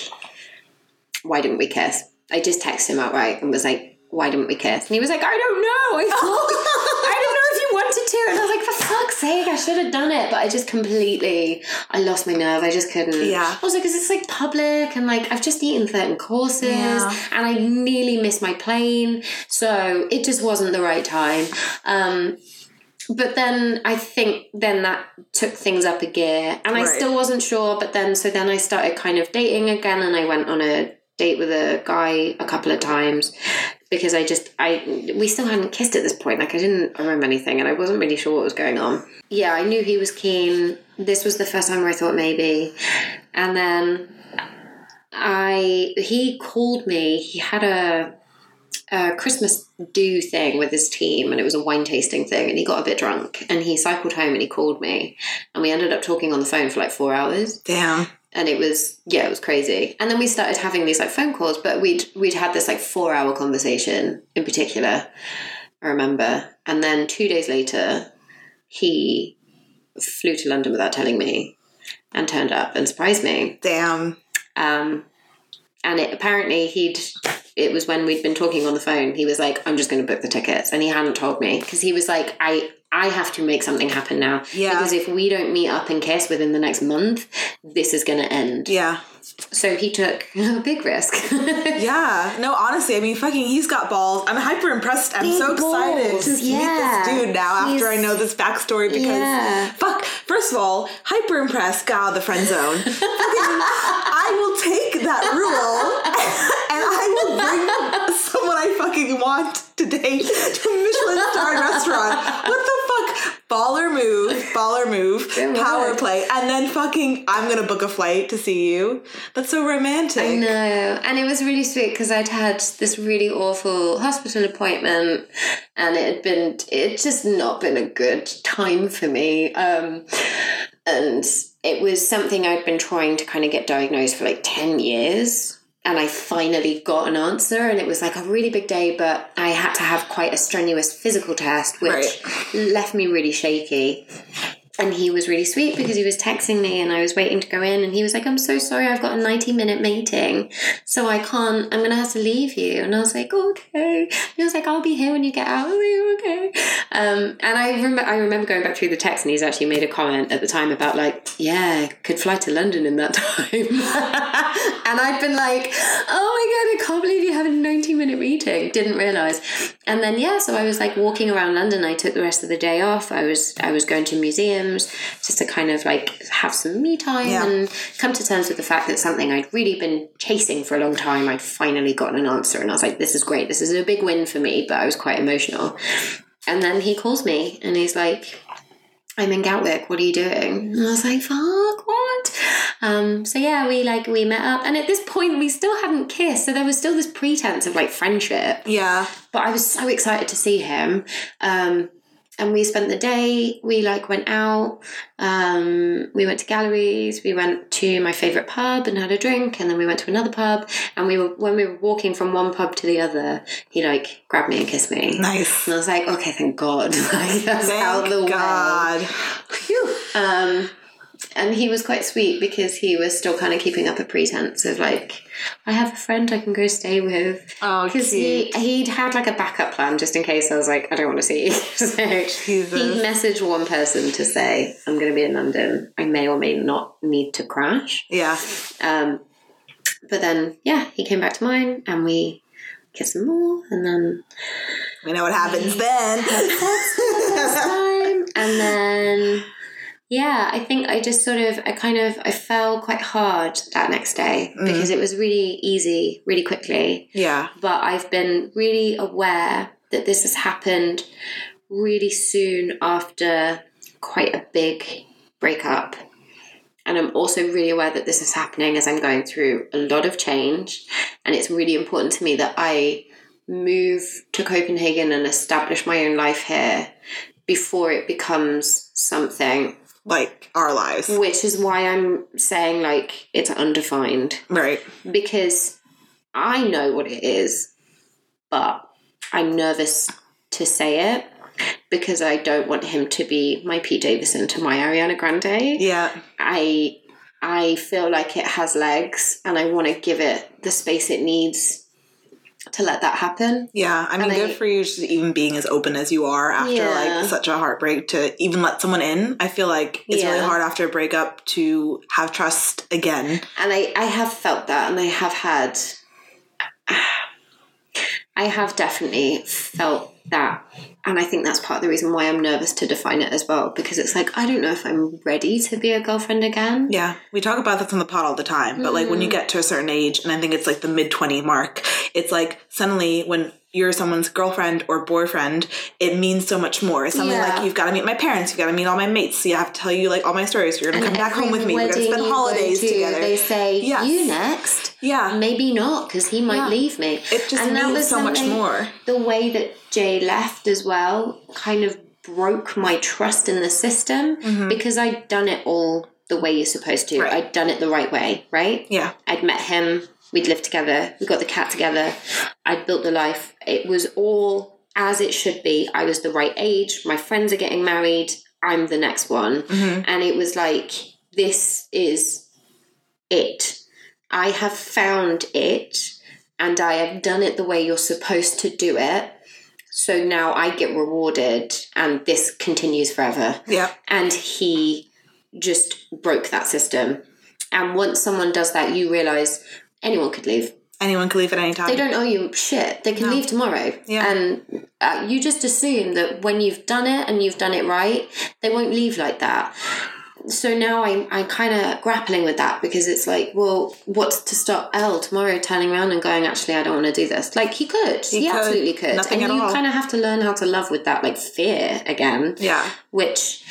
why didn't we kiss? I just texted him outright and was like, why didn't we kiss? And he was like, I don't know. I don't know if you wanted to. And I was like, for fuck's sake, I should have done it. But I just I lost my nerve. I just couldn't. Yeah. Also, because it's like public and like I've just eaten 13 courses and I nearly missed my plane. So it just wasn't the right time. But then I think then that took things up a gear, and right. I still wasn't sure. But then, so then I started kind of dating again, and I went on a date with a guy a couple of times because we still hadn't kissed at this point. Like, I didn't remember anything, and I wasn't really sure what was going on. Yeah, I knew he was keen. This was the first time where I thought maybe, and then he called me. He had a Christmas do thing with his team, and it was a wine tasting thing, and he got a bit drunk and he cycled home and he called me, and we ended up talking on the phone for like 4 hours. Damn. And it was crazy. And then we started having these like phone calls, but we'd had this like 4 hour conversation in particular, I remember. And then 2 days later he flew to London without telling me and turned up and surprised me. Damn. And apparently it was when we'd been talking on the phone. He was like, I'm just going to book the tickets. And he hadn't told me because he was like, I have to make something happen now. Yeah. Because if we don't meet up and kiss within the next month, this is going to end. Yeah. So he took a big risk. Yeah. No, honestly, I mean, fucking, he's got balls. I'm hyper impressed. I'm big so excited balls. To yeah. meet this dude now after I know this backstory because, yeah. fuck, first of all, hyper impressed. God, the friend zone. I will take that rule and I will bring someone I fucking want today to Michelin star restaurant. What the fuck? Baller move, power play, and then fucking I'm gonna book a flight to see you. That's so romantic. I know, and it was really sweet because I'd had this really awful hospital appointment, and it had just not been a good time for me. And it was something I'd been trying to kind of get diagnosed for like 10 years. And I finally got an answer, and it was like a really big day, but I had to have quite a strenuous physical test, which right. left me really shaky. And he was really sweet because he was texting me and I was waiting to go in, and he was like, I'm so sorry, I've got a 90-minute meeting, so I'm going to have to leave you. And I was like, oh, okay. And he was like, I'll be here when you get out. I was like, okay. And I remember going back through the text, and he's actually made a comment at the time about like, yeah, could fly to London in that time. And I'd been like, oh my God, I can't believe you have a 90-minute meeting. Didn't realise. And then, yeah, so I was like walking around London. I took the rest of the day off. I was going to museums just to kind of like have some me time yeah. and come to terms with the fact that something I'd really been chasing for a long time, I'd finally gotten an answer. And I was like, this is great. This is a big win for me. But I was quite emotional. And then he calls me and he's like, I'm in Gatwick, what are you doing? And I was like, fuck, what? So yeah, we met up. And at this point, we still hadn't kissed. So there was still this pretense of like friendship. Yeah. But I was so excited to see him. And we spent the day, we like went out, we went to galleries, we went to my favourite pub and had a drink, and then we went to another pub, and when we were walking from one pub to the other, he like grabbed me and kissed me. Nice. And I was like, okay, thank God. Like, that's out the God. Way. Phew. And he was quite sweet because he was still kind of keeping up a pretense of like, I have a friend I can go stay with. Oh, because he'd had like a backup plan just in case I was like, I don't want to see you. So he'd message one person to say, I'm going to be in London. I may or may not need to crash. Yeah. But then, yeah, he came back to mine and we kissed some more, and then we know what happens then. And then. Yeah, I think I just I fell quite hard that next day because it was really easy, really quickly. Yeah. But I've been really aware that this has happened really soon after quite a big breakup. And I'm also really aware that this is happening as I'm going through a lot of change. And it's really important to me that I move to Copenhagen and establish my own life here before it becomes something like our lives, which is why I'm saying like it's undefined, right? Because I know what it is, but I'm nervous to say it because I don't want him to be my Pete Davidson to my Ariana Grande. Yeah, I feel like it has legs, and I want to give it the space it needs to let that happen. Yeah, I mean, good for you just even being as open as you are after yeah. like such a heartbreak to even let someone in. I feel like it's yeah. really hard after a breakup to have trust again. And I have felt that, and I have definitely felt that. And I think that's part of the reason why I'm nervous to define it as well, because it's like, I don't know if I'm ready to be a girlfriend again. Yeah. We talk about this on the pod all the time, but like when you get to a certain age, and I think it's like the mid-20 mark, it's like suddenly when you're someone's girlfriend or boyfriend, it means so much more. It's something like, you've got to meet my parents, you've got to meet all my mates, so you have to tell you like all my stories, you're going to come back home with me, we're going to spend holidays together. They say, you next. Yeah. Maybe not, because he might leave me. It just means so much more. The way that Jay left as well kind of broke my trust in the system, because I'd done it all the way you're supposed to. Right. I'd done it the right way, right? Yeah. I'd met him. We'd lived together. We got the cat together. I'd built the life. It was all as it should be. I was the right age. My friends are getting married. I'm the next one. And it was like, this is it. I have found it, and I have done it the way you're supposed to do it. So now I get rewarded, and this continues forever. Yeah. And he just broke that system. And once someone does that, you realize anyone could leave. Anyone could leave at any time. They don't owe you shit. They can leave tomorrow. Yeah. And you just assume that when you've done it and you've done it right, they won't leave like that. So now I'm kind of grappling with that, because it's like, well, what's to stop Elle tomorrow turning around and going, actually, I don't want to do this? Like, he could. He could. Absolutely could. Nothing and at you all. Kind of have to learn how to love with that, like, fear again. Yeah. Which,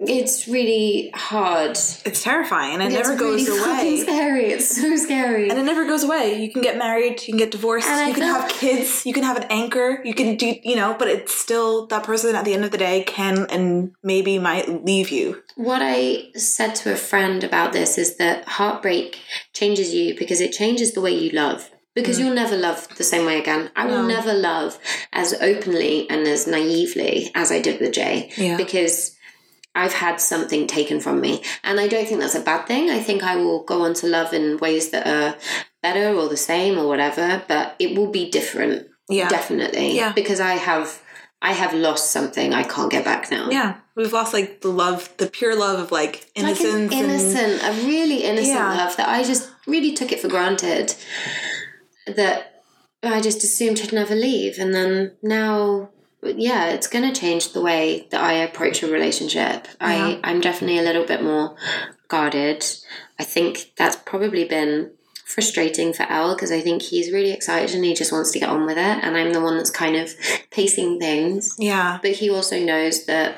it's really hard. It's terrifying. It never goes away. It's fucking scary. It's so scary. And it never goes away. You can get married. You can get divorced. You can have kids. You can have an anchor. You can do, you know, but it's still that person at the end of the day can and maybe might leave you. What I said to a friend about this is that heartbreak changes you because it changes the way you love. Because you'll never love the same way again. I will never love as openly and as naively as I did with Jay. Yeah. Because I've had something taken from me. And I don't think that's a bad thing. I think I will go on to love in ways that are better or the same or whatever, but it will be different. Yeah. Definitely. Yeah. Because I have lost something I can't get back now. Yeah. We've lost like the love, the pure love of like innocence. Like a really innocent love that I just really took it for granted, that I just assumed I'd never leave. And then now, yeah, it's going to change the way that I approach a relationship. Yeah. I'm definitely a little bit more guarded. I think that's probably been frustrating for Elle, because I think he's really excited and he just wants to get on with it. And I'm the one that's kind of pacing things. Yeah. But he also knows that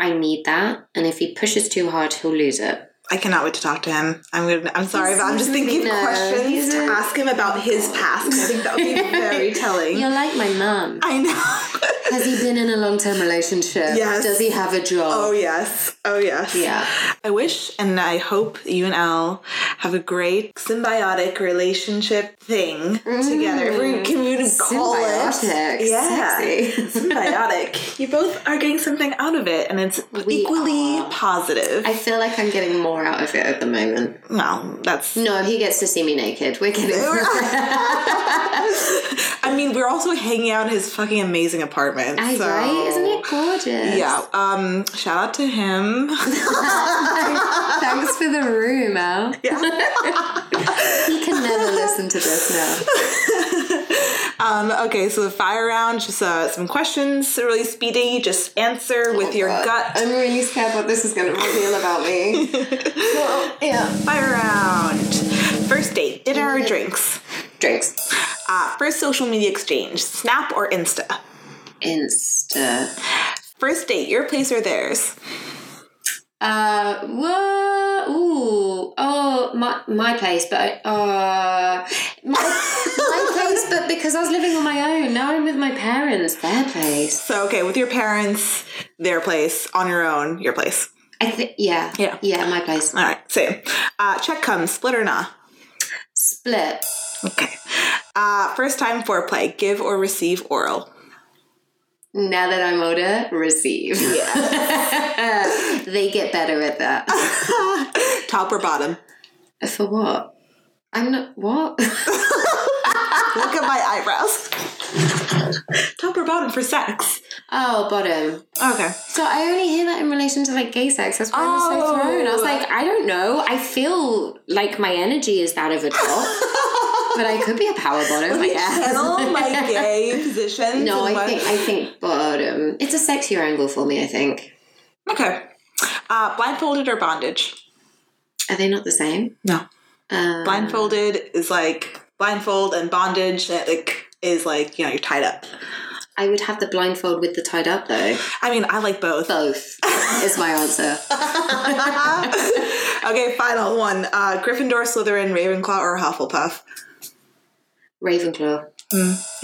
I need that. And if he pushes too hard, he'll lose it. I cannot wait to talk to him. I'm sorry, but I'm just thinking of questions to ask him about his past. I think that would be very telling. You're like my mum. I know. Has he been in a long-term relationship? Yes. Does he have a job? Oh, yes. Oh, yes. Yeah. I wish and I hope you and Elle have a great symbiotic relationship thing together. We can call it. Yeah. Sexy. Symbiotic. You both are getting something out of it, and it's equally positive. I feel like I'm getting more out of it at the moment. Well, no, he gets to see me naked. We're kidding. I mean, we're also hanging out in his fucking amazing apartment. Right? Isn't it gorgeous? Yeah. Shout out to him. Thanks for the room, Elle. Yeah. He can never listen to this now. Okay, so the fire round, just some questions, really speedy, just answer with your gut. I'm really scared what this is going to reveal about me. Fire round. First date, dinner or drinks? Drinks. First social media exchange, Snap or Insta? Insta. First date, your place or theirs? My place, but my place, but because I was living on my own, now I'm with my parents, their place. So, okay, with your parents, their place, on your own, your place. Yeah, my place. All right, same. Check come, split or nah? Split. Okay. First time foreplay, give or receive oral? Now that I'm older, receive. Yeah. They get better at that. Top or bottom? For what? I'm not... What? Look at my eyebrows. Top or bottom for sex? Oh, bottom. Okay. So I only hear that in relation to, like, gay sex. That's why I was so thrown. I was like, I don't know. I feel like my energy is that of a top. but I could be a power bottom, I guess. Channel my gay position. No, I think bottom. It's a sexier angle for me, I think. Okay. Blindfolded or bondage? Are they not the same? No. Blindfolded is like blindfold, and bondage is like, you know, you're tied up. I would have the blindfold with the tied up though. I mean, I like both. Both is my answer. Okay, final one. Gryffindor, Slytherin, Ravenclaw, or Hufflepuff? Ravenclaw.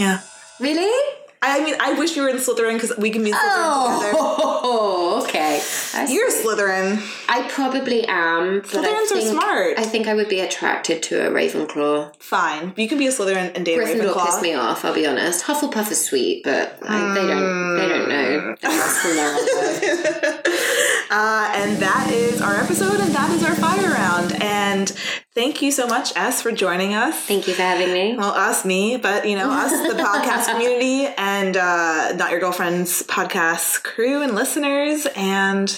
Yeah. Really? I mean, I wish we were in Slytherin because we can be Slytherin together. Oh, okay. You're Slytherin. I probably am. But Slytherins are smart. I think I would be attracted to a Ravenclaw. Fine. You can be a Slytherin and date Ravenclaw. Gryffindor pissed me off, I'll be honest. Hufflepuff is sweet, but they don't know. And that is our episode, and that is our fire round. And thank you so much, S, for joining us. Thank you for having me. Well, us, the podcast community, and Not Your Girlfriend's podcast crew and listeners. And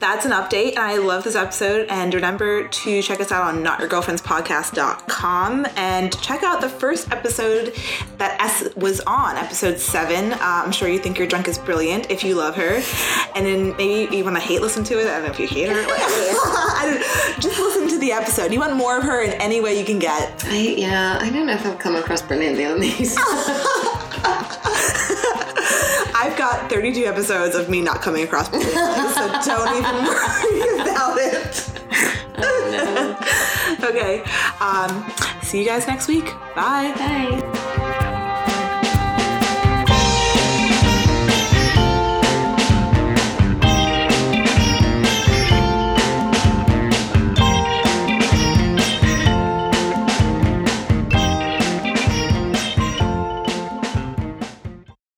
that's an update. I love this episode. And remember to check us out on notyourgirlfriendspodcast.com and check out the first episode that S was on, episode 7. I'm sure you think your drunk is brilliant if you love her. And then maybe you want to hate listen to it. I don't know if you hate her. Just listen to the episode. You want more of her in any way you can get. I don't know if I've come across brilliantly on these. I've got 32 episodes of me not coming across brilliantly, so don't even worry about it. Oh, no. Okay. See you guys next week. Bye. Bye.